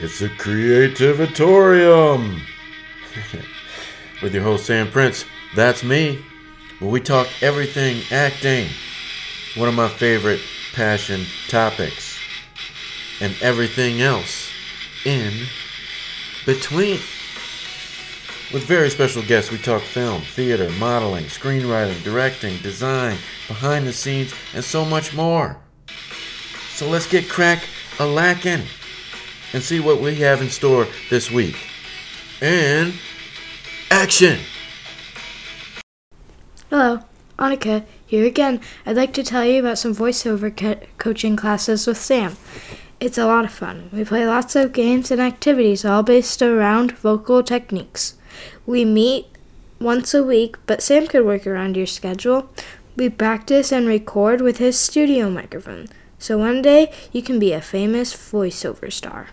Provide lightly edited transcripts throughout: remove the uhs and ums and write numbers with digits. It's the Creativatorium with your host Sam Prince. That's me. Where we talk everything acting, one of my favorite passion topics, and everything else in between. With very special guests, we talk film, theater, modeling, screenwriting, directing, design, behind the scenes, and so much more. So let's get crack-a-lackin' and see what we have in store this week. And action! Hello, Annika here again. I'd like to tell you about some voiceover coaching classes with Sam. It's a lot of fun. We play lots of games and activities, all based around vocal techniques. We meet once a week, but Sam could work around your schedule. We practice and record with his studio microphone, so one day you can be a famous voiceover star.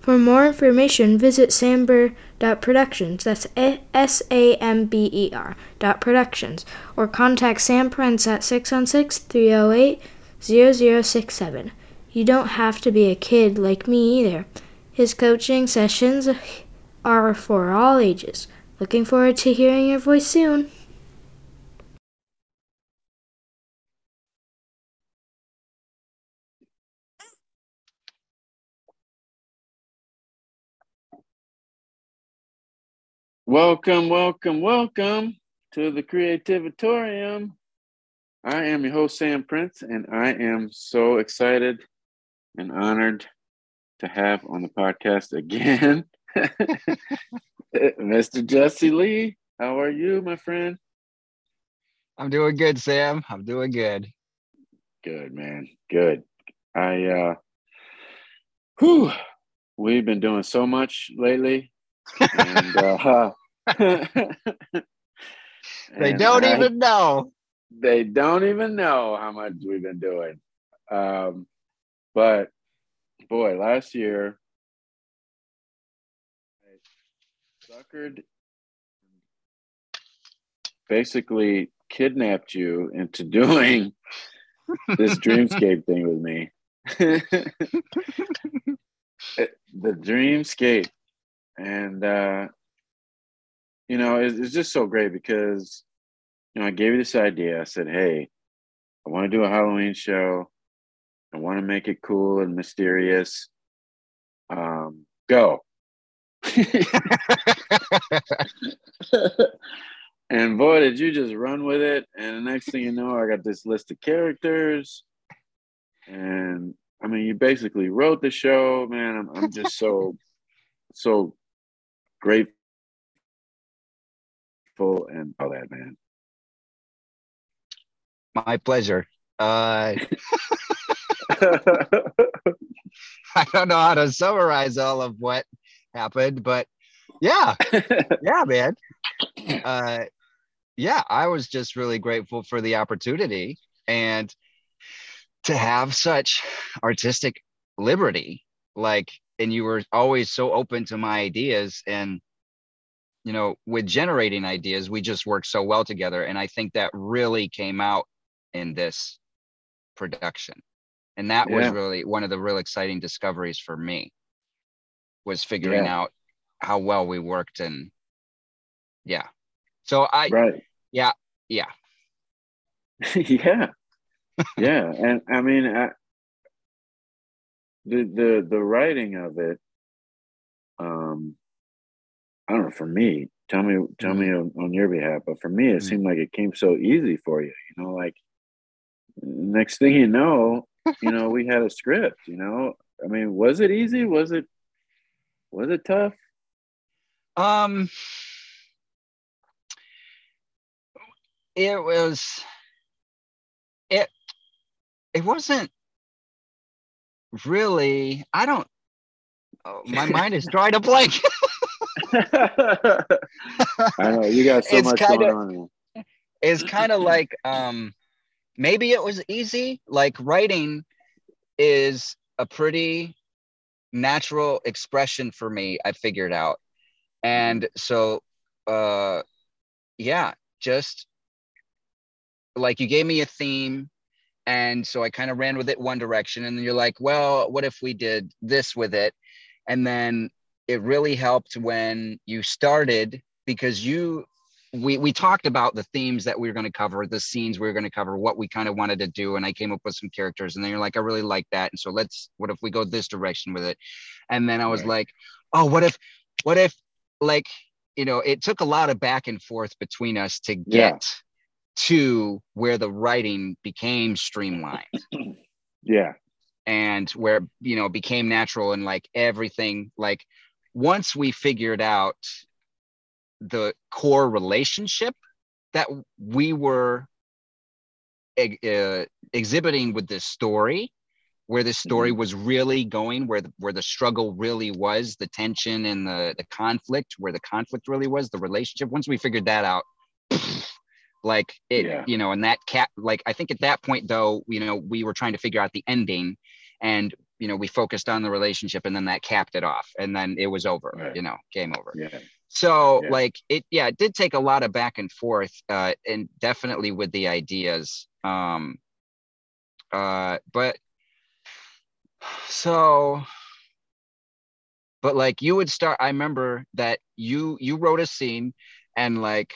For more information, visit samber.productions, that's SAMBER.productions, or contact Sam Prince at 616-308-0067. You don't have to be a kid like me either. His coaching sessions are for all ages. Looking forward to hearing your voice soon. Welcome, welcome, welcome to the Creativatorium. I am your host, Sam Prince, and I am so excited and honored to have on the podcast again, Mr. Jesse Lee. How are you, my friend? I'm doing good, Sam. I'm doing good. Good, man. Good. We've been doing so much lately. And, They don't even know how much we've been doing. But boy, last year I suckered, basically kidnapped you into doing this Dreamscape thing with me. The Dreamscape. And, it's just so great because, I gave you this idea. I said, hey, I want to do a Halloween show. I want to make it cool and mysterious. Go. And boy, did you just run with it. And the next thing you know, I got this list of characters. And, you basically wrote the show, man. I'm just so grateful and all that, man. My pleasure. I don't know how to summarize all of what happened, but yeah, man. I was just really grateful for the opportunity and to have such artistic liberty, and you were always so open to my ideas. And, with generating ideas, we just work so well together. And I think that really came out in this production. And that was really one of the real exciting discoveries for me, was figuring out how well we worked. And so And The writing of it, I don't know, for me, tell me on your behalf, but for me, it seemed like it came so easy for you, next thing we had a script, was it easy? Was it tough? It wasn't. Really, I don't. Oh, my mind is drawing a blank. I know you got so much going on. It's kind of like maybe it was easy. Like, writing is a pretty natural expression for me, I figured out, and so just like you gave me a theme. And so I kind of ran with it one direction, and then you're like, well, what if we did this with it? And then it really helped when you started, because we talked about the themes that we were going to cover, the scenes we were going to cover, what we kind of wanted to do. And I came up with some characters, and then you're like, I really like that. And so what if we go this direction with it? And then I was like, oh, what if like, you know, it took a lot of back and forth between us to get to where the writing became streamlined. And where, you know, it became natural, and like everything, like once we figured out the core relationship that we were exhibiting with this story, where this story was really going, where the struggle really was, the tension and the conflict, where the conflict really was, the relationship. Once we figured that out, like it, you know, and that cat, like, I think at that point though, you know, we were trying to figure out the ending, and, you know, we focused on the relationship, and then that capped it off, and then it was over, you know, game over. So like it, it did take a lot of back and forth, and definitely with the ideas. But like you would start, I remember that you wrote a scene, and like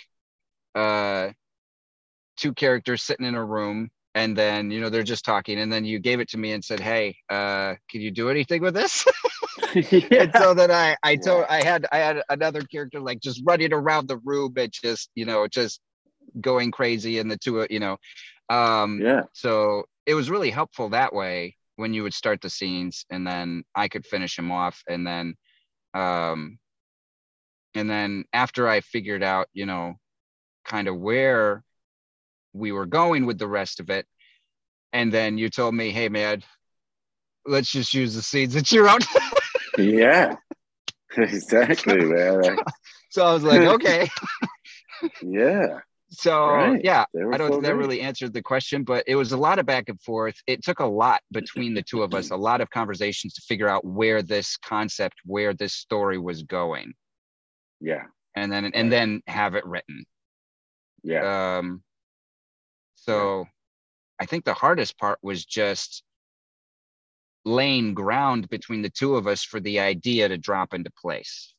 two characters sitting in a room, and then, you know, they're just talking, and then you gave it to me and said, hey, can you do anything with this? And so then I had another character like just running around the room and just, you know, just going crazy, and the two, you know, so it was really helpful that way, when you would start the scenes, and then I could finish them off. And then after I figured out, you know, kind of where we were going with the rest of it, and then you told me, hey man, let's just use the scenes that you wrote. Exactly, man. So I was like, okay. So I don't think that really answered the question, but it was a lot of back and forth. It took a lot between the two of us, a lot of conversations to figure out where this concept, where this story was going. And then have it written. So I think the hardest part was just laying ground between the two of us for the idea to drop into place,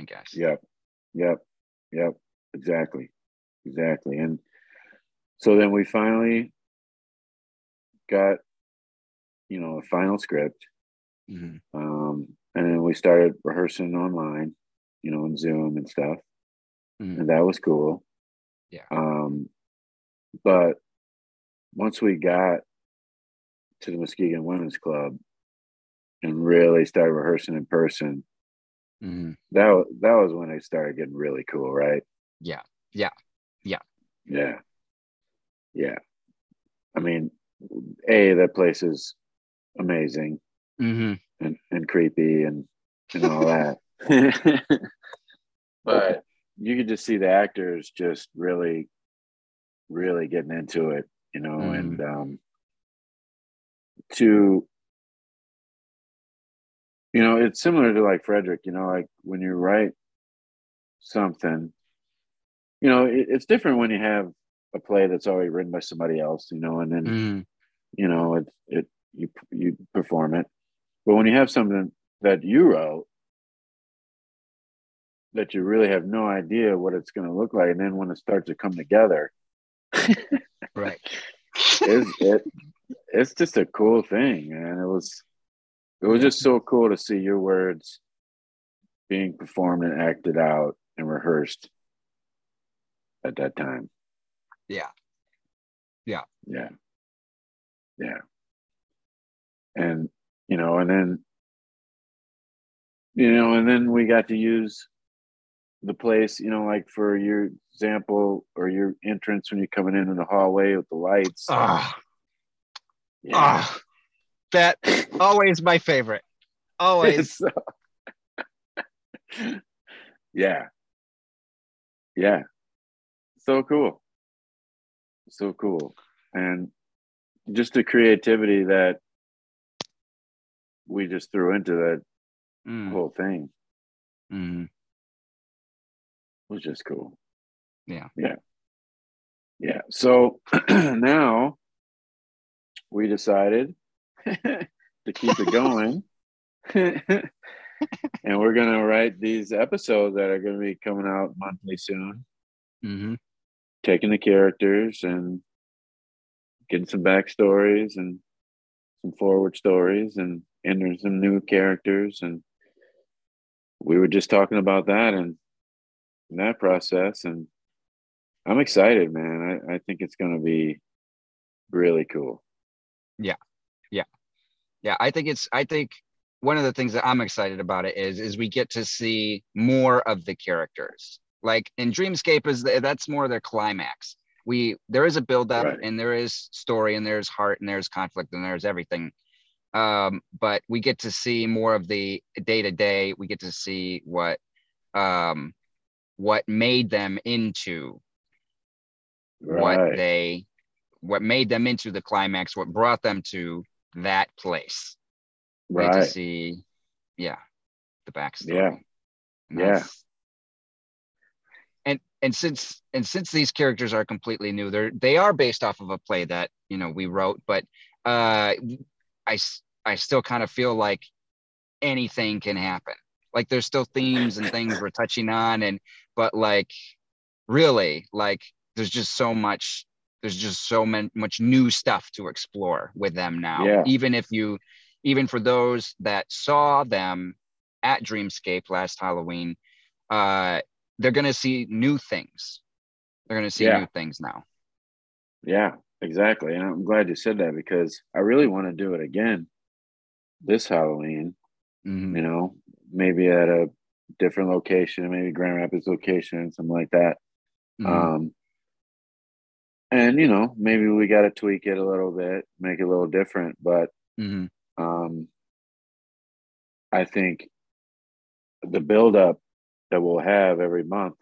I guess. Exactly. And so then we finally got, you know, a final script. And then we started rehearsing online, you know, on Zoom and stuff. And that was cool. But once we got to the Muskegon Women's Club and really started rehearsing in person, that was when it started getting really cool, right? I mean, that place is amazing and creepy and all that. But you could just see the actors just really getting into it, you know, and to, you know, it's similar to like Frederick, you know, like when you write something, you know, it's different when you have a play that's already written by somebody else, you know, and then, you know, you perform it. But when you have something that you wrote, that you really have no idea what it's going to look like, and then when it starts to come together, it's just a cool thing, man. It was just so cool to see your words being performed and acted out and rehearsed at that time. And and then we got to use the place, you know, like for your example or your entrance when you're coming in the hallway with the lights. That always my favorite. Always. So cool. And just the creativity that we just threw into that whole thing. Was just cool. So now we decided to keep it going. And we're going to write these episodes that are going to be coming out monthly soon. Mm-hmm. Taking the characters and getting some backstories and some forward stories and entering some new characters. And we were just talking about that and that process. And I'm excited, man. I think it's going to be really cool. Yeah. Yeah. Yeah. I think one of the things that I'm excited about it is we get to see more of the characters. Like in Dreamscape, that's more their climax. There is a buildup, right, and there is story and there's heart and there's conflict and there's everything. But we get to see more of the day to day. We get to see what made them into what made them into the climax, what brought them to that place. Right. To see, yeah, the backstory. Yeah. Nice. Yeah. And since these characters are completely new, they are based off of a play that, you know, we wrote, but I still kind of feel like anything can happen. Like there's still themes and things we're touching on, but like really, like there's just so much new stuff to explore with them now. Yeah. Even for those that saw them at Dreamscape last Halloween, they're going to see new things. They're going to see new things now. Yeah, exactly. And I'm glad you said that because I really want to do it again this Halloween, mm-hmm. You know, maybe at a different location, maybe Grand Rapids location, something like that. Mm-hmm. And, you know, maybe we got to tweak it a little bit, make it a little different, but mm-hmm. I think the buildup that we'll have every month,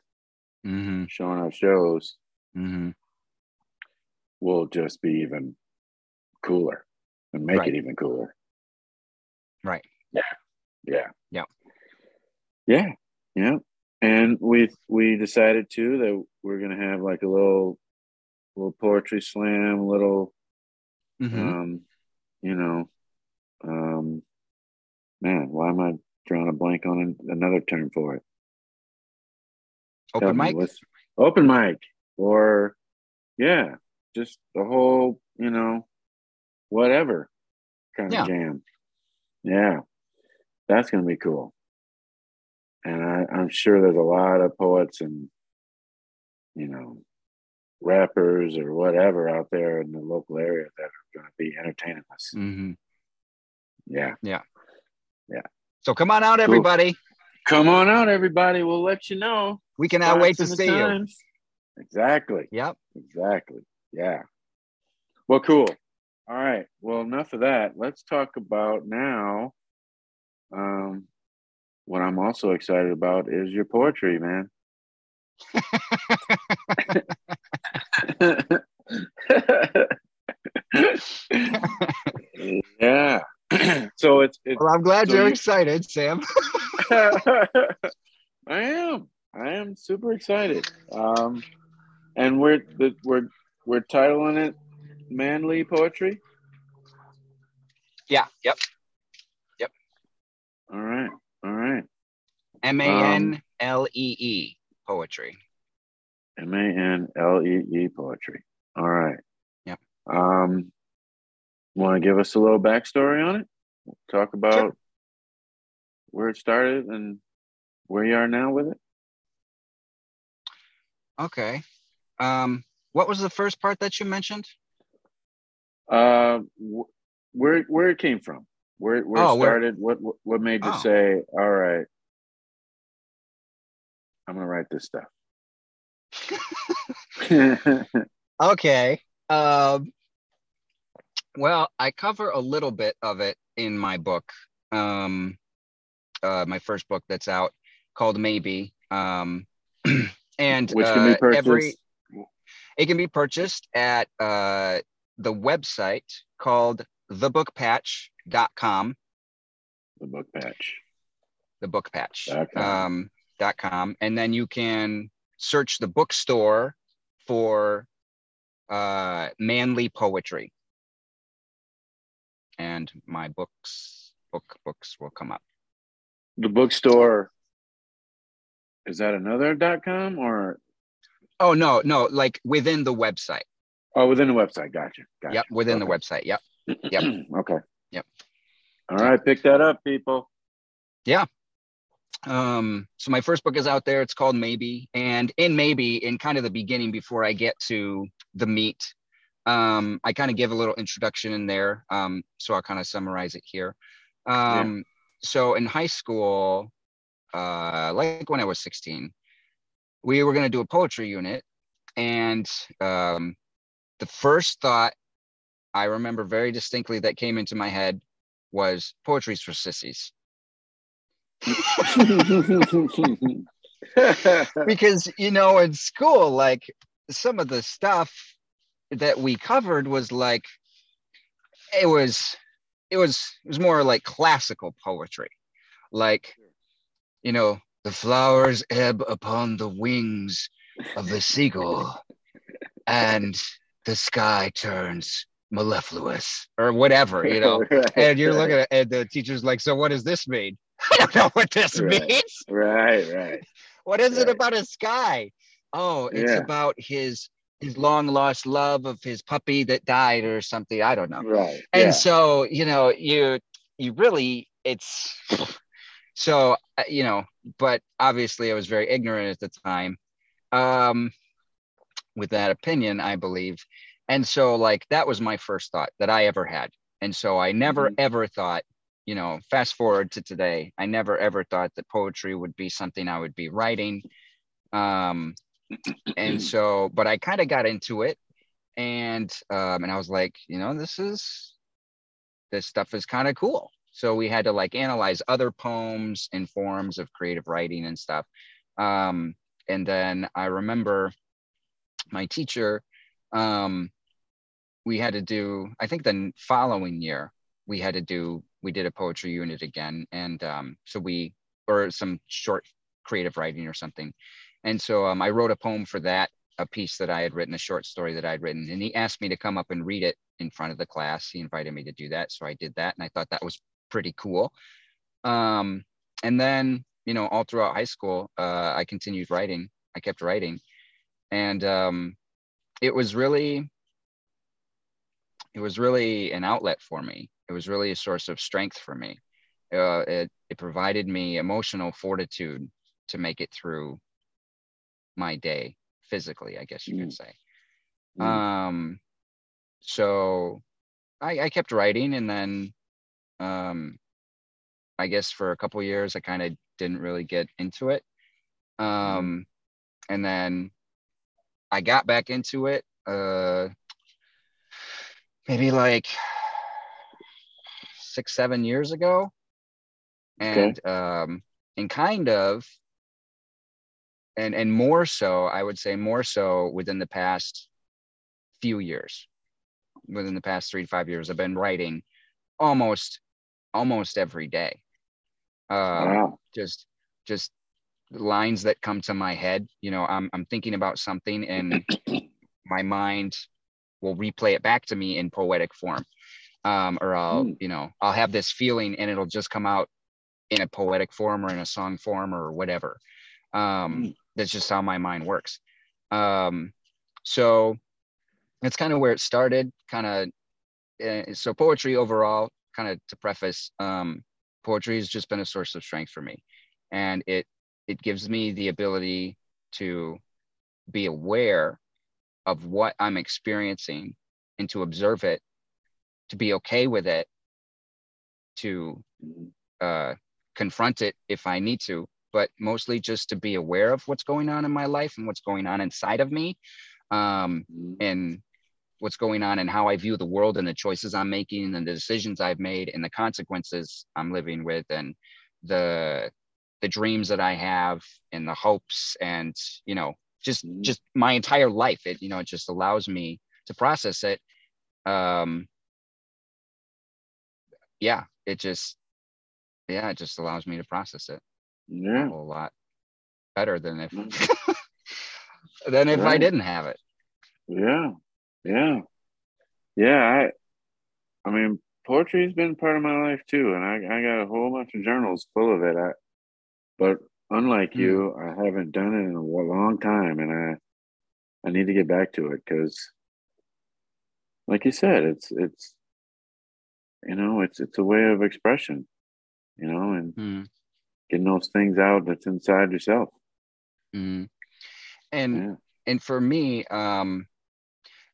mm-hmm. showing our shows, mm-hmm. will just be even cooler and make it even cooler. Right. Yeah. Yeah. Yeah. Yeah. Yeah. And we decided too that we're gonna have like a little poetry slam, a little, mm-hmm. You know. Man, why am I drawing a blank on another term for it? Open mic? Open mic. Or, yeah, just the whole, you know, whatever kind of jam. Yeah. That's going to be cool. And I'm sure there's a lot of poets and, you know, rappers or whatever out there in the local area that are going to be entertaining us. Mm-hmm. Yeah. Yeah. Yeah. So come on out, everybody. Come on out, everybody. We'll let you know. We cannot wait to see you. Exactly. Yep. Exactly. Yeah. Well, cool. All right. Well, enough of that. Let's talk about now. What I'm also excited about is your poetry, man. Yeah. So it's well, I'm glad you're excited, Sam. I am super excited. And we're titling it MANLEE Poetry. Yeah. Yep. All right. MANLEE Poetry. MANLEE Poetry. All right. Yep. Want to give us a little backstory on it? We'll talk about where it started and where you are now with it. Okay. What was the first part that you mentioned? Where it came from, where it started, what made you say, all right, I'm going to write this stuff. Okay. Well, I cover a little bit of it in my book, my first book that's out called Maybe, and which can be purchased. It can be purchased at the website called thebookpatch.com. .com, and then you can search the bookstore for MANLEE Poetry. And my books will come up. The bookstore, is that another .com or? Oh, no, like within the website. Oh, within the website. Gotcha. Yep, within the website. Yep. Okay. Yep. All right. Pick that up, people. Yeah. So my first book is out there. It's called Maybe. And in Maybe, in kind of the beginning, before I get to the meat, I kind of give a little introduction in there. So I'll kind of summarize it here. So in high school, like when I was 16, we were going to do a poetry unit. And the first thought I remember very distinctly that came into my head was poetry's for sissies. Because, you know, in school, like some of the stuff that we covered was like, it was more like classical poetry, like, you know, the flowers ebb upon the wings of the seagull and the sky turns mellifluous or whatever, you know. And you're looking at, and the teacher's like, so what does this mean? I don't know what this means. Right. What is it about a sky? Oh, it's about his long lost love of his puppy that died or something. I don't know. Right. And so, you know, you really, it's so, you know, but obviously I was very ignorant at the time with that opinion, I believe. And so like, that was my first thought that I ever had. And so I never ever thought, you know, fast forward to today, I never ever thought that poetry would be something I would be writing. And so, but I kind of got into it and I was like, you know, this stuff is kind of cool. So we had to like analyze other poems and forms of creative writing and stuff. And then I remember my teacher, we had to do, I think the following year we did a poetry unit again. And so or some short creative writing or something. And so I wrote a poem for that, a piece that I had written, a short story that I'd written. And he asked me to come up and read it in front of the class. He invited me to do that. So I did that. And I thought that was pretty cool. And then, you know, all throughout high school, I continued writing. I kept writing. And it was really an outlet for me. It was really a source of strength for me. It provided me emotional fortitude to make it through my day physically, I guess you could say. So I kept writing, and then I guess for a couple of years I kind of didn't really get into it. And then I got back into it maybe like 6-7 years ago. And and more so, I would say more so within the past few years, within the past 3 to 5 years, I've been writing almost every day. Just lines that come to my head, you know, I'm thinking about something and my mind will replay it back to me in poetic form. Or I'll, you know, I'll have this feeling and it'll just come out in a poetic form or in a song form or whatever. That's just how my mind works. So that's kind of where it started, kind of. So poetry overall, kind of to preface, poetry has just been a source of strength for me. And it gives me the ability to be aware of what I'm experiencing and to observe it, to be okay with it, to confront it if I need to, but mostly just to be aware of what's going on in my life and what's going on inside of me, and what's going on and how I view the world and the choices I'm making and the decisions I've made and the consequences I'm living with and the dreams that I have and the hopes and, you know, just my entire life. It, you know, it just allows me to process it. It just allows me to process it. Yeah, a whole lot better than if I didn't have it. I mean, poetry's been part of my life too, and I got a whole bunch of journals full of it. But unlike you, I haven't done it in a long time, and I need to get back to it because, like you said, it's a way of expression, and getting those things out that's inside yourself. And for me,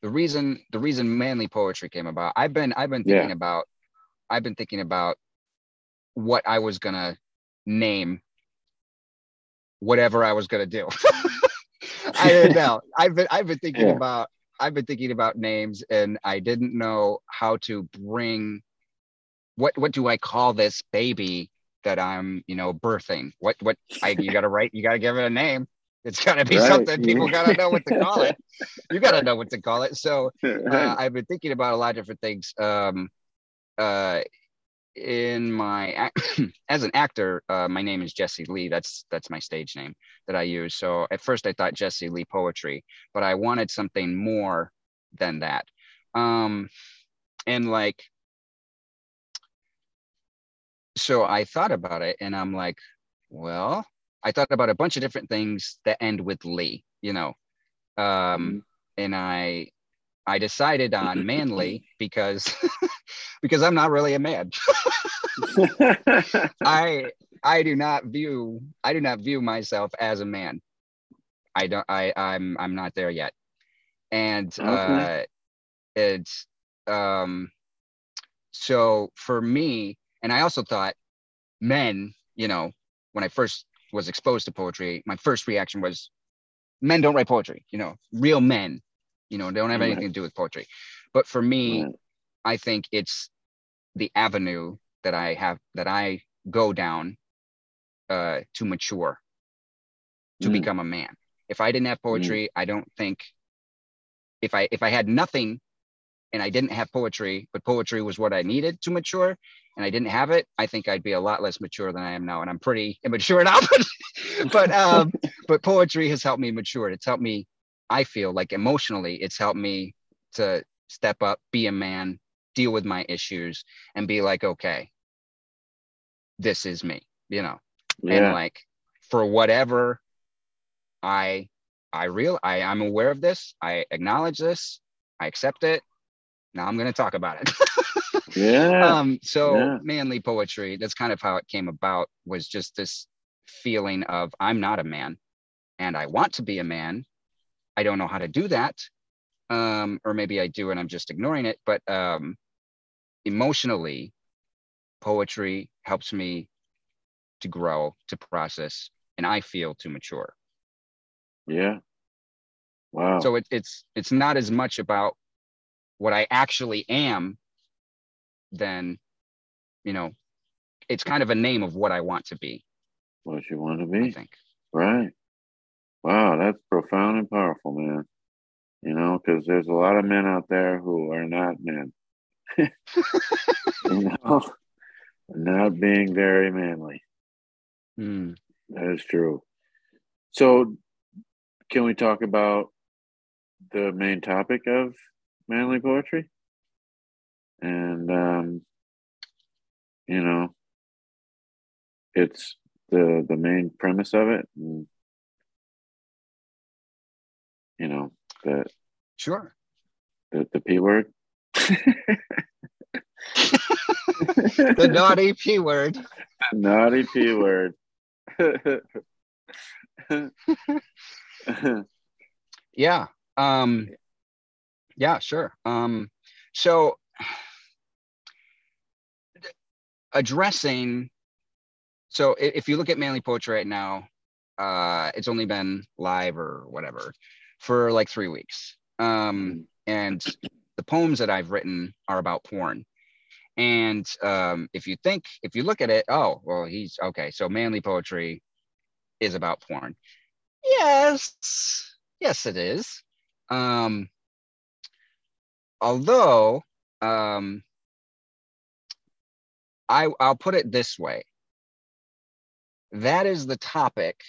the reason MANLEE Poetry came about, I've been thinking about what I was gonna name whatever I was gonna do. I don't know. I've been thinking about names, and I didn't know how to bring what do I call this baby that I'm birthing? You gotta write, you gotta give it a name. It's got to be something people got to know what to call it. You got to know what to call it. So I've been thinking about a lot of different things. As an actor, my name is Jesse Lee. That's my stage name that I use. So at first I thought Jesse Lee Poetry, but I wanted something more than that. So I thought about it, and I'm like, well, I thought about a bunch of different things that end with Lee, and I decided on MANLEE because I'm not really a man. I do not view myself as a man. I'm not there yet, and okay. It's so for me, and I also thought men, when I first was exposed to poetry, my first reaction was, men don't write poetry, real men, don't have anything to do with poetry. But for me, I think it's the avenue that I go down to mature, to become a man. If I didn't have poetry, I don't think, if I had nothing and I didn't have poetry, but poetry was what I needed to mature, and I didn't have it, I think I'd be a lot less mature than I am now. And I'm pretty immature now, but poetry has helped me mature. It's helped me, I feel like emotionally, it's helped me to step up, be a man, deal with my issues, and be like, okay, this is me, and for whatever I'm aware of this, I acknowledge this, I accept it. Now I'm going to talk about it. MANLEE Poetry, that's kind of how it came about, was just this feeling of, I'm not a man and I want to be a man. I don't know how to do that. Or maybe I do and I'm just ignoring it. But emotionally, poetry helps me to grow, to process, and I feel to mature. Yeah. Wow. So it's not as much about what I actually am, then, it's kind of a name of what I want to be. What you want to be, I think. Right. Wow, that's profound and powerful, man. Because there's a lot of men out there who are not men. Not being very manly. That is true. So can we talk about the main topic of MANLEE Poetry? And it's the main premise of it, and that sure the P word, the naughty P word, so if you look at MANLEE Poetry right now, it's only been live or whatever for like 3 weeks. And the poems that I've written are about porn. And if you look at it, oh, well, he's okay. So MANLEE Poetry is about porn. Yes, it is. Although I'll put it this way. That is the topic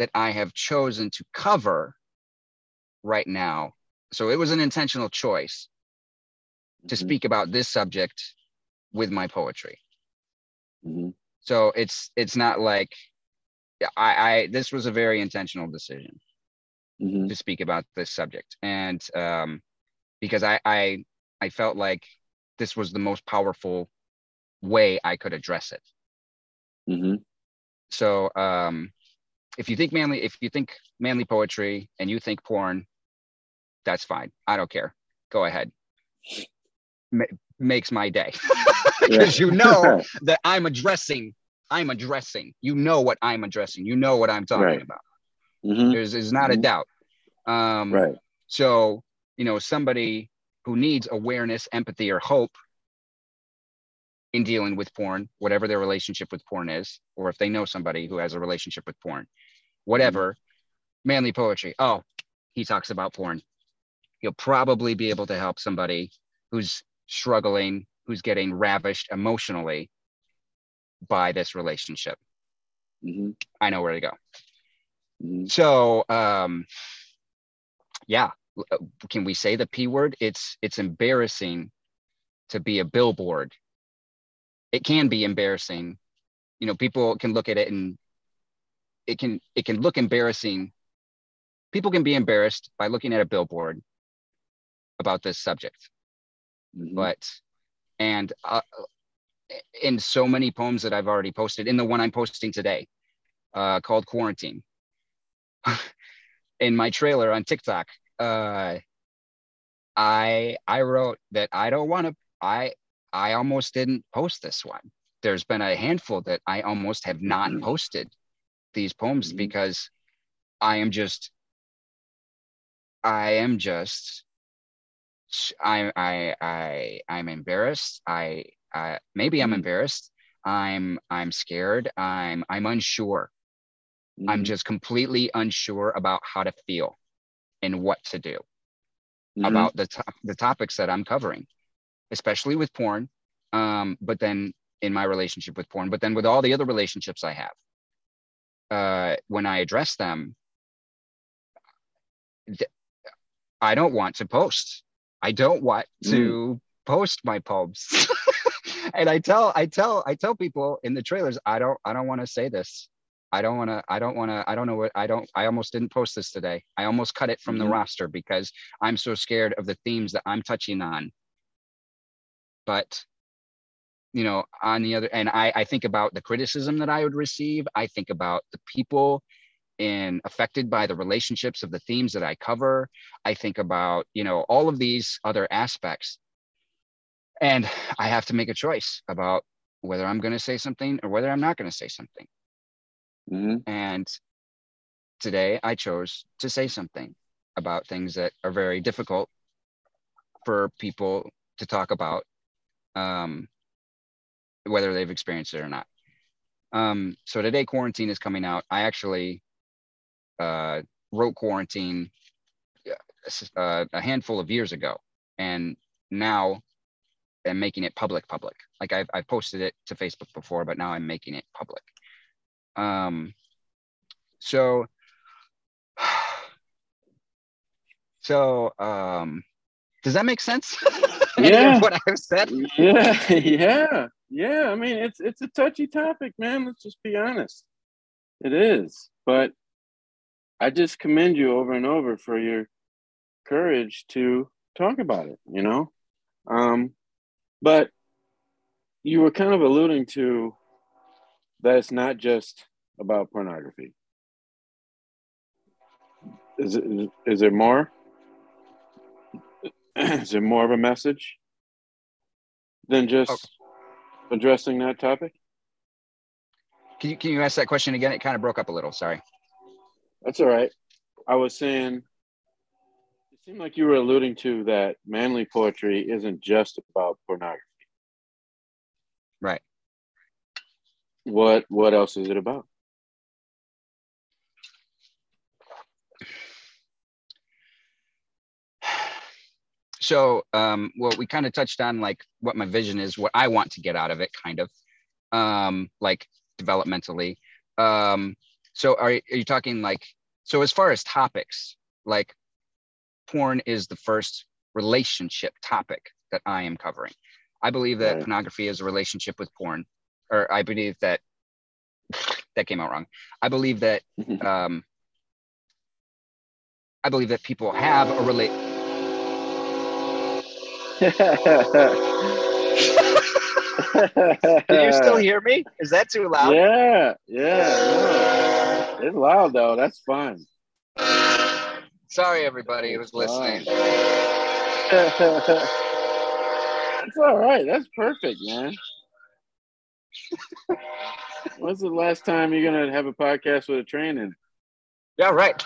that I have chosen to cover right now. So it was an intentional choice to speak about this subject with my poetry. Mm-hmm. So it's not like I this was a very intentional decision mm-hmm. to speak about this subject, and because I felt like this was the most powerful way I could address it. Mm-hmm. So if you think manly poetry and you think porn, that's fine. I don't care. Go ahead. Makes my day because you know that I'm addressing, you know what I'm addressing, you know what I'm talking right. about. Mm-hmm. There's not mm-hmm. a doubt. Right. So, you know, somebody who needs awareness, empathy, or hope in dealing with porn, whatever their relationship with porn is, or if they know somebody who has a relationship with porn, whatever, mm-hmm. manly poetry. Oh, he talks about porn. You'll probably be able to help somebody who's struggling, who's getting ravished emotionally by this relationship. Mm-hmm. I know where to go. Mm-hmm. So, yeah, can we say the P word? It's embarrassing to be a billboard. It can be embarrassing. You know, people can look at it and it can look embarrassing. People can be embarrassed by looking at a billboard about this subject. Mm-hmm. But in so many poems that I've already posted, in the one I'm posting today called Quarantine, in my trailer on TikTok, I wrote that I don't want to, I almost didn't post this one. There's been a handful that I almost have not mm-hmm. posted these poems mm-hmm. because I'm embarrassed. Maybe I'm embarrassed. I'm scared. I'm unsure. Mm-hmm. I'm just completely unsure about how to feel and what to do mm-hmm. about the topics that I'm covering, especially with porn. But then in my relationship with porn, but then with all the other relationships I have, when I address them, I don't want to post. I don't want to post my poems. And I tell people in the trailers, I don't want to say this. I almost didn't post this today. I almost cut it from the roster because I'm so scared of the themes that I'm touching on. But, you know, on the other, and I think about the criticism that I would receive. I think about the people affected by the relationships of the themes that I cover. I think about, you know, all of these other aspects, and I have to make a choice about whether I'm going to say something or whether I'm not going to say something. Mm-hmm. And today I chose to say something about things that are very difficult for people to talk about, whether they've experienced it or not. So today Quarantine is coming out. I actually wrote Quarantine a handful of years ago, and now I'm making it public. Like I've posted it to Facebook before, but now I'm making it public. Does that make sense? Yeah. What I've said? Yeah. I mean, it's a touchy topic, man. Let's just be honest. It is, but I just commend you over and over for your courage to talk about it, you know? But you were kind of alluding to that it's not just about pornography. Is there more? Is there more of a message than just addressing that topic? Can you ask that question again? It kind of broke up a little, sorry. That's all right. I was saying, it seemed like you were alluding to that manly poetry isn't just about pornography. Right. What else is it about? So we kind of touched on like what my vision is, what I want to get out of it, kind of like developmentally. So are you talking like, so as far as topics, like porn is the first relationship topic that I am covering. I believe that pornography is a relationship with porn, or I believe that that came out wrong. I believe that I believe that people have a Can you still hear me? Is that too loud? Yeah. It's loud though. That's fine. Sorry, everybody who's listening. That's all right. That's perfect, man. When's the last time you're gonna have a podcast with a train in? Yeah, right.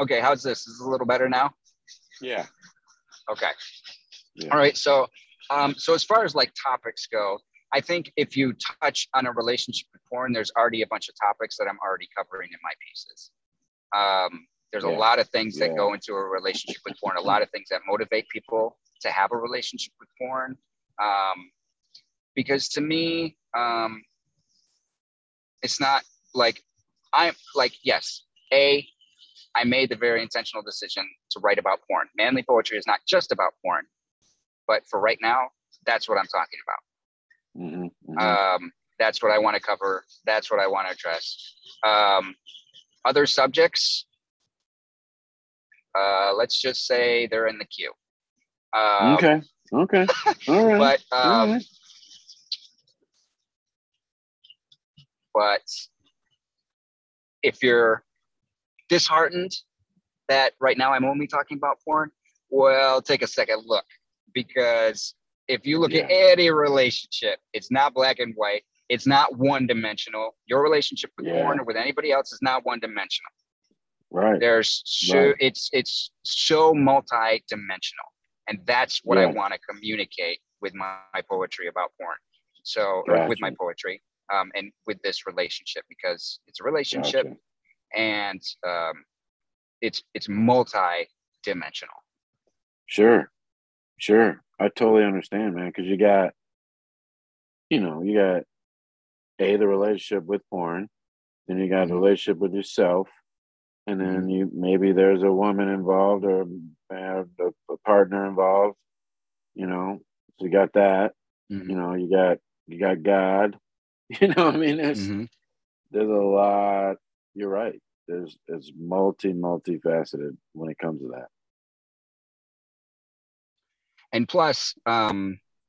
Okay, how's this? Is this a little better now? Yeah. Okay. Yeah. All right. So, so as far as like topics go, I think if you touch on a relationship with porn, there's already a bunch of topics that I'm already covering in my pieces. There's a lot of things that go into a relationship with porn, a lot of things that motivate people to have a relationship with porn. Because to me, it's not like I'm like, yes, I made the very intentional decision to write about porn. Manly poetry is not just about porn, but for right now, that's what I'm talking about. That's what I want to cover. That's what I want to address. Other subjects, let's just say they're in the queue. Okay. All right. But, but if you're disheartened that right now I'm only talking about porn, well, take a second look, because if you look at any relationship, it's not black and white. It's not one dimensional. Your relationship with porn or with anybody else is not one dimensional. Right. There's it's so multi-dimensional, and that's what I want to communicate with my poetry about porn. So or with my poetry and with this relationship, because it's a relationship. And it's multi-dimensional. Sure. I totally understand, man. Because you got the relationship with porn, then you got a relationship with yourself, and then you maybe there's a woman involved or a partner involved. You know, so you got that. You know, you got God. You know, I mean, there's a lot. You're right. It's multifaceted when it comes to that. And plus,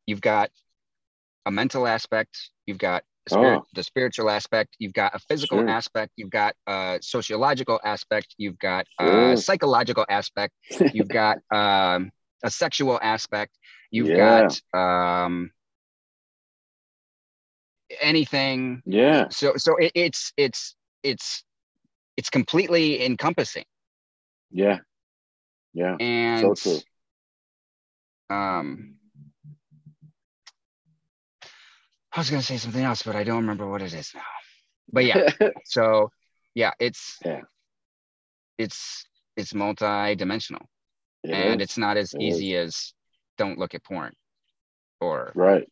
you've got a mental aspect, you've got the spiritual aspect, you've got a physical aspect, you've got a sociological aspect, you've got a psychological aspect, you've got a sexual aspect, you've got anything. Yeah. So it's completely encompassing. Yeah. And so cool. I was gonna say something else, but I don't remember what it is now. But yeah, so yeah, it's multi-dimensional, and it's not as easy as don't look at porn, or right.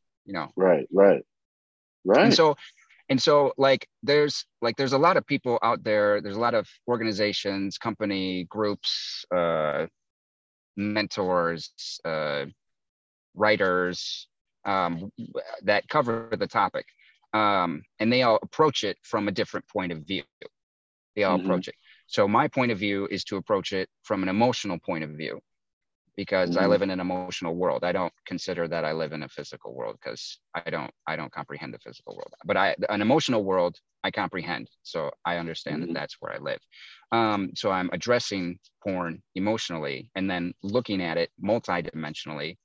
And so like there's a lot of people out there, there's a lot of organizations, company groups, mentors, writers that cover the topic. And they all approach it from a different point of view. They all approach it. So my point of view is to approach it from an emotional point of view, because I live in an emotional world. I don't consider that I live in a physical world, because I don't comprehend the physical world. But an emotional world I comprehend, so I understand that that's where I live. So I'm addressing porn emotionally, and then looking at it multidimensionally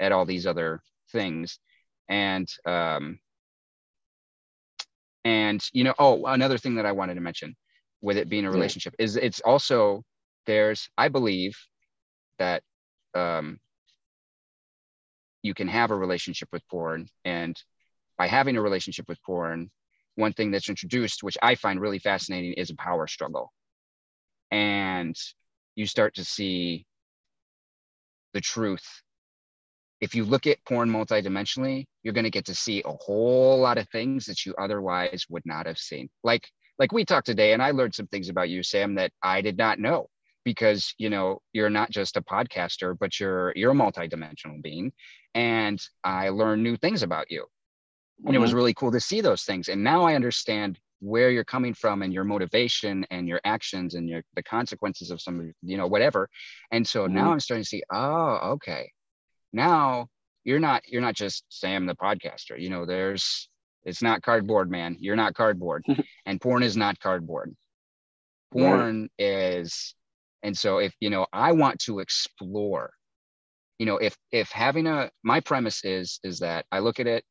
at all these other things. And you know, another thing that I wanted to mention with it being a relationship is it's also I believe that you can have a relationship with porn, and by having a relationship with porn, one thing that's introduced, which I find really fascinating, is a power struggle, and you start to see the truth. If you look at porn multidimensionally, you're going to get to see a whole lot of things that you otherwise would not have seen. Like we talked today, and I learned some things about you, Sam, that I did not know. because, you know, you're not just a podcaster, but you're a multidimensional being. And I learned new things about you. And it was really cool to see those things. And now I understand where you're coming from and your motivation and your actions and your, the consequences of some, you know, whatever. And so now I'm starting to see, oh, okay. Now you're not just Sam, the podcaster, you know, there's, it's not cardboard, man. You're not cardboard. And porn is not cardboard. Porn is, and so if, you know, I want to explore, you know, if having a, my premise is that I look at it,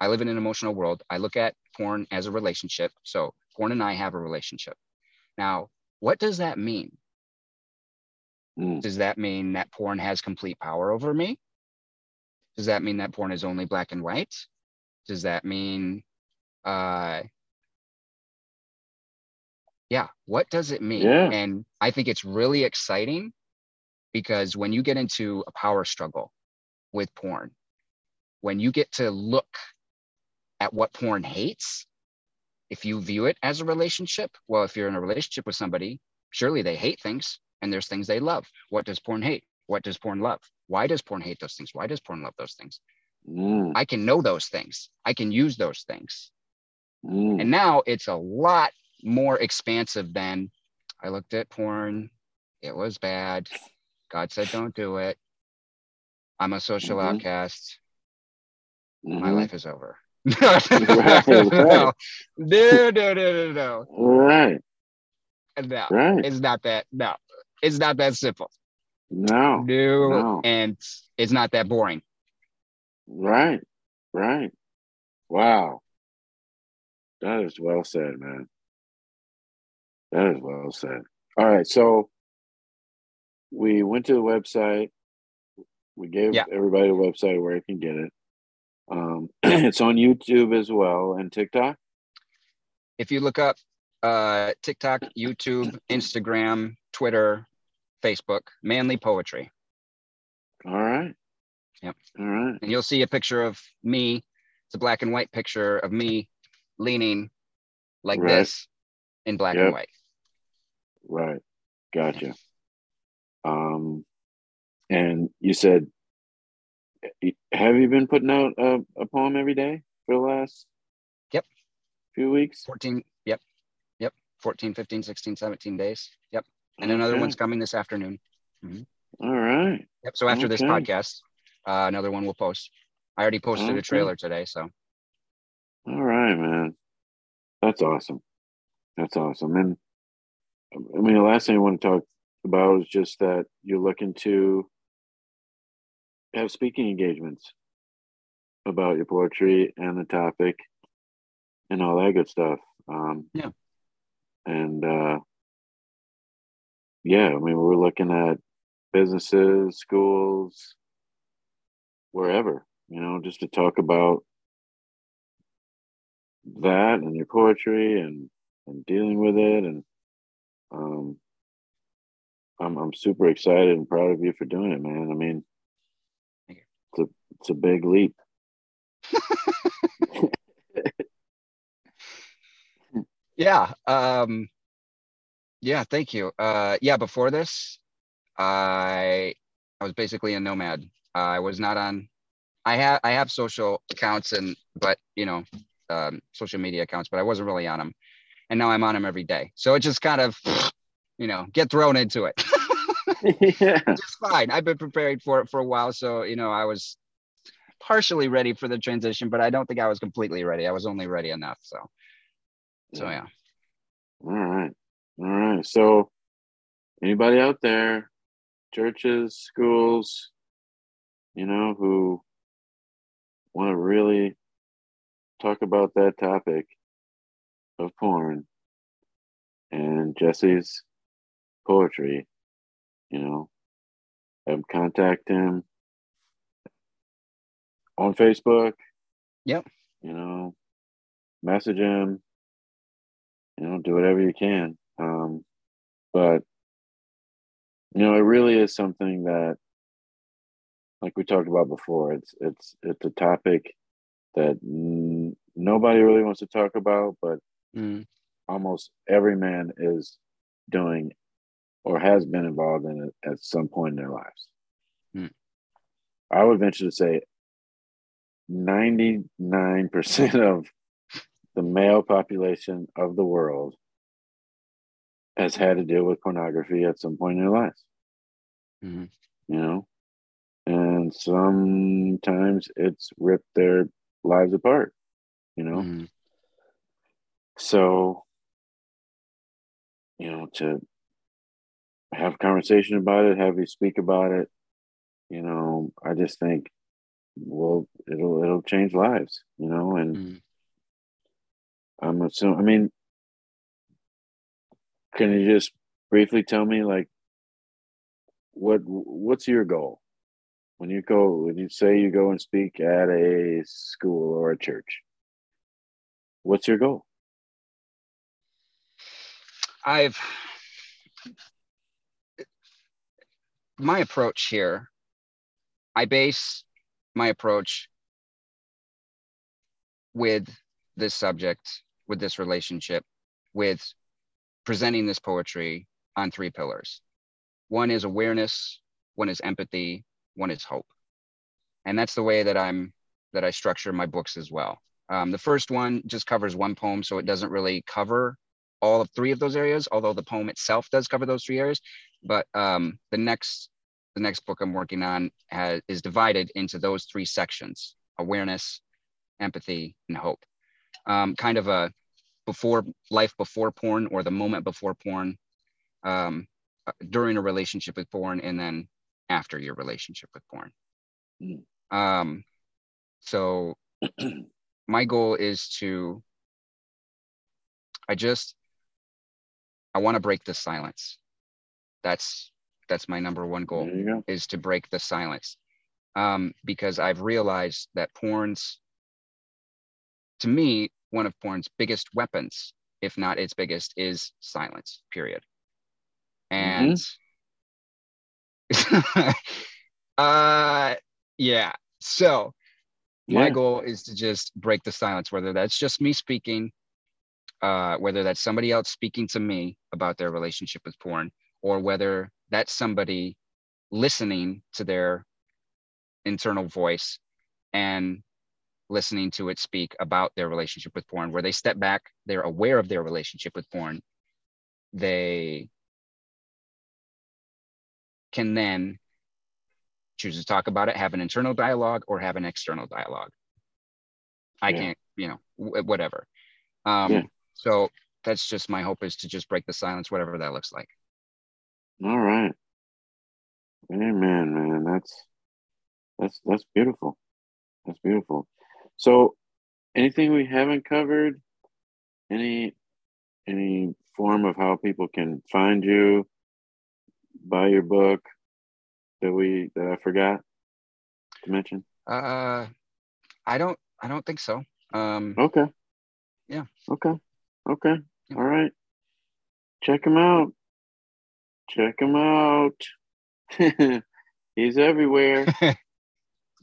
I live in an emotional world. I look at porn as a relationship. So porn and I have a relationship. Now, what does that mean? Does that mean that porn has complete power over me? Does that mean that porn is only black and white? Does that mean, yeah, what does it mean? Yeah. And I think it's really exciting because when you get into a power struggle with porn, when you get to look at what porn hates, if you view it as a relationship, well, if you're in a relationship with somebody, surely they hate things and there's things they love. What does porn hate? What does porn love? Why does porn hate those things? Why does porn love those things? I can know those things. I can use those things. And now it's a lot more expansive than I looked at porn. It was bad. God said, don't do it. I'm a social outcast. My life is over. No. Right. No, right. It's not that. No, it's not that simple. No. No. No. And it's not that boring. Right, right. Wow. That is well said, man. That is well said. All right, so we went to the website. We gave everybody the website where you can get it. It's on YouTube as well and TikTok. If you look up TikTok, YouTube, Instagram, Twitter, Facebook, Manlee Poetry. All right. Yep. All right. And you'll see a picture of me. It's a black and white picture of me leaning like this in black and white. Right. Gotcha. And you said, have you been putting out a poem every day for the last few weeks? 14, 15, 16, 17 days. Yep. And another one's coming this afternoon. All right. Yep. So after this podcast, another one will post. I already posted a trailer today, so. All right, man. That's awesome. That's awesome. And I mean, the last thing I want to talk about is just that you're looking to have speaking engagements about your poetry and the topic and all that good stuff. And yeah, I mean, we're looking at businesses, schools, wherever, you know, just to talk about that and your poetry and dealing with it. And I'm super excited and proud of you for doing it, man. I mean, it's a big leap. Yeah, thank you. Yeah, before this, I was basically a nomad. I was not on. I have social accounts and, but you know, social media accounts, but I wasn't really on them. And now I'm on them every day. So it just kind of, you know, get thrown into it. It's fine. I've been preparing for it for a while. So, you know, I was partially ready for the transition, but I don't think I was completely ready. I was only ready enough. So yeah. All right. So anybody out there, churches, schools, you know, who want to really talk about that topic of porn and Jesse's poetry, you know, contact him on Facebook. Yep. You know, message him, you know, do whatever you can. But, you know, it really is something that, like we talked about before, it's a topic that nobody really wants to talk about, but almost every man is doing or has been involved in it at some point in their lives. Mm. I would venture to say 99% of the male population of the world has had to deal with pornography at some point in their lives. Mm-hmm. You know? And sometimes it's ripped their lives apart, you know? Mm-hmm. So, you know, to have a conversation about it, have you speak about it, you know, I just think, well, it'll change lives, you know? And I'm assuming, I mean, can you just briefly tell me, like, what's your goal when you go, when you say you go and speak at a school or a church? What's your goal? My approach here, I base my approach with this subject, with this relationship, with presenting this poetry on three pillars. One is awareness, one is empathy, one is hope. And that's the way that I structure my books as well. The first one just covers one poem, so it doesn't really cover all of three of those areas, although the poem itself does cover those three areas. But the next book I'm working on is divided into those three sections: awareness, empathy, and hope. Kind of a life before porn, or the moment before porn, during a relationship with porn, and then after your relationship with porn. So my goal is to, I want to break the silence. That's my number one goal, is to break the silence. Because I've realized that to me, one of porn's biggest weapons, if not its biggest, is silence, period. And my goal is to just break the silence, whether that's just me speaking, whether that's somebody else speaking to me about their relationship with porn, or whether that's somebody listening to their internal voice and listening to it speak about their relationship with porn, where they step back, they're aware of their relationship with porn, they can then choose to talk about it, have an internal dialogue, or have an external dialogue. Can't, you know, whatever. So that's just my hope, is to just break the silence, whatever that looks like. All right. Amen, man. That's beautiful. That's beautiful. So anything we haven't covered, any form of how people can find you, buy your book, that I forgot to mention? I don't think so. Okay. Yeah. Okay. Yeah. All right. Check him out. He's everywhere.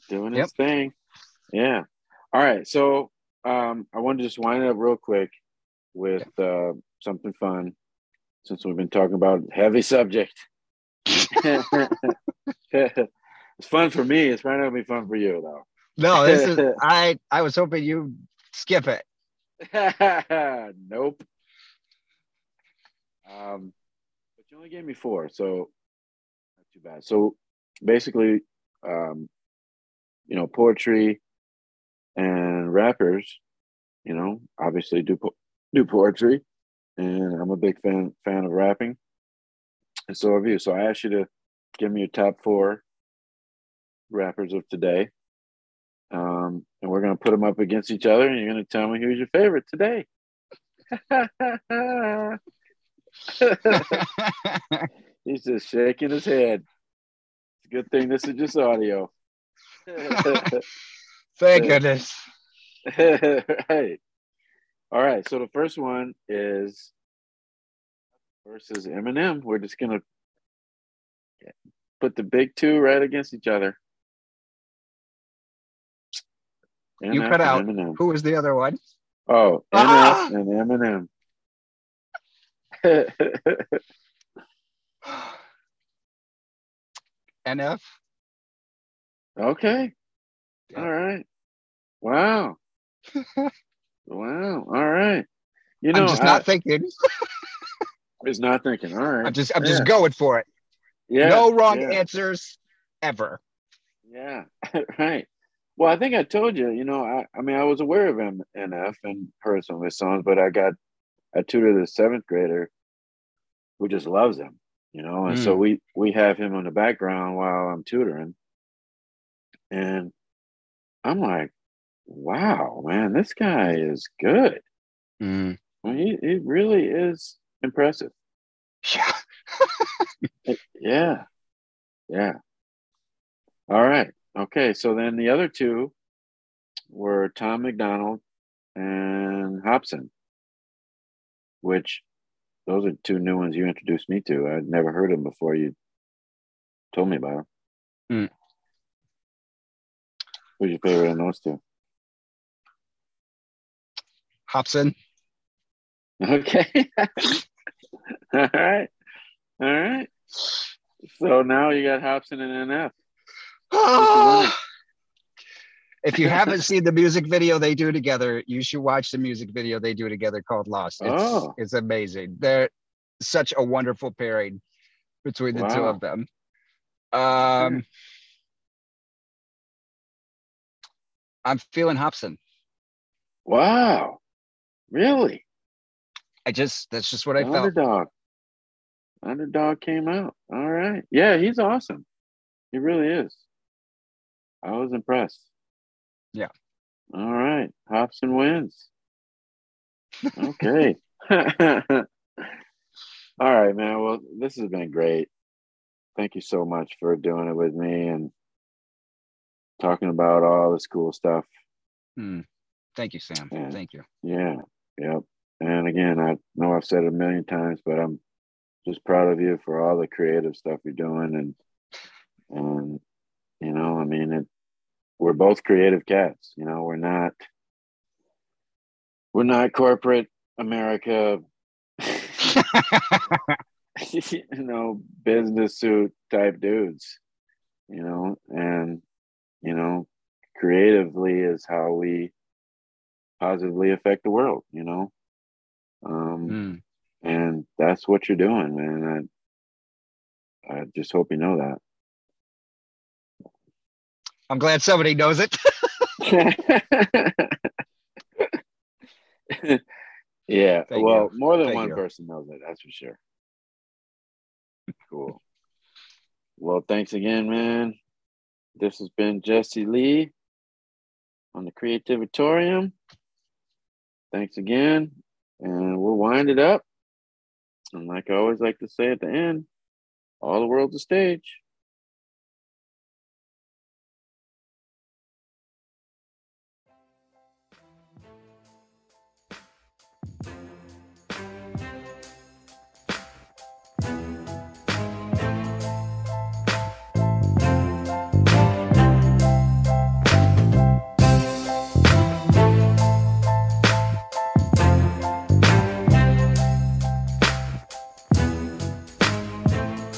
Doing his thing. Yeah. All right. So I want to just wind it up real quick with something fun, since we've been talking about heavy subject. It's fun for me. It's probably not going to be fun for you, though. No, this is, I was hoping you'd skip it. Nope. But you only gave me 4, so not too bad. So basically, you know, poetry and rappers, you know, obviously do poetry, and I'm a big fan of rapping, and so are you. So I asked you to give me your top 4 rappers of today. And we're going to put them up against each other, and you're going to tell me who's your favorite today. He's just shaking his head. It's a good thing this is just audio. Thank goodness. Right. All right. So the first one is versus Eminem. We're just going to put the big two right against each other. NF, you cut out. Eminem. Who was the other one? Oh, NF and Eminem. NF. Okay. Yeah. All right. Wow. Wow. All right. You know, I'm just not thinking. It's not thinking. All right. I'm just going for it. Yeah. No wrong answers ever. Yeah. Right. Well, I think I told you, you know, I mean, I was aware of NF and heard some of his songs, but I tutored a seventh grader who just loves him, you know, and so we have him in the background while I'm tutoring. And I'm like, wow, man, this guy is good. Mm. I mean, he really is impressive. Yeah. Yeah. Yeah. All right. Okay. So then the other two were Tom McDonald and Hopsin, which those are two new ones you introduced me to. I'd never heard them before you told me about them. Mm. Who's your favorite on those two? Hopsin. Okay. All right. All right. So now you got Hopsin and NF. Oh. If you haven't seen the music video they do together, you should watch the music video they do together called Lost. It's amazing. They're such a wonderful pairing between the two of them. I'm feeling Hopsin. Wow. Really? That's just what I felt. Underdog came out. All right. Yeah, he's awesome. He really is. I was impressed. Yeah. All right. Hopsin wins. Okay. All right, man. Well, this has been great. Thank you so much for doing it with me and talking about all this cool stuff. Thank you, Sam. And, thank you. Yeah. Yep. And again, I know I've said it a million times, but I'm just proud of you for all the creative stuff you're doing. And you know, I mean, we're both creative cats. You know, we're not corporate America, you know, business suit type dudes, you know, and, you know, creatively is how we positively affect the world, you know. And that's what you're doing, man. I just hope you know that. I'm glad somebody knows it. Yeah. Thank you. More than one person knows it, that's for sure. Cool. Well, thanks again, man. This has been Jesse Lee on the Creativatorium. Thanks again. And we'll wind it up. And like I always like to say at the end, all the world's a stage.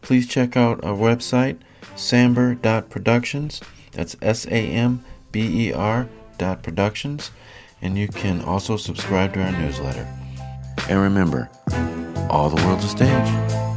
please check out our website, samber.productions. That's SAMBER.productions. And you can also subscribe to our newsletter. And remember, all the world's a stage.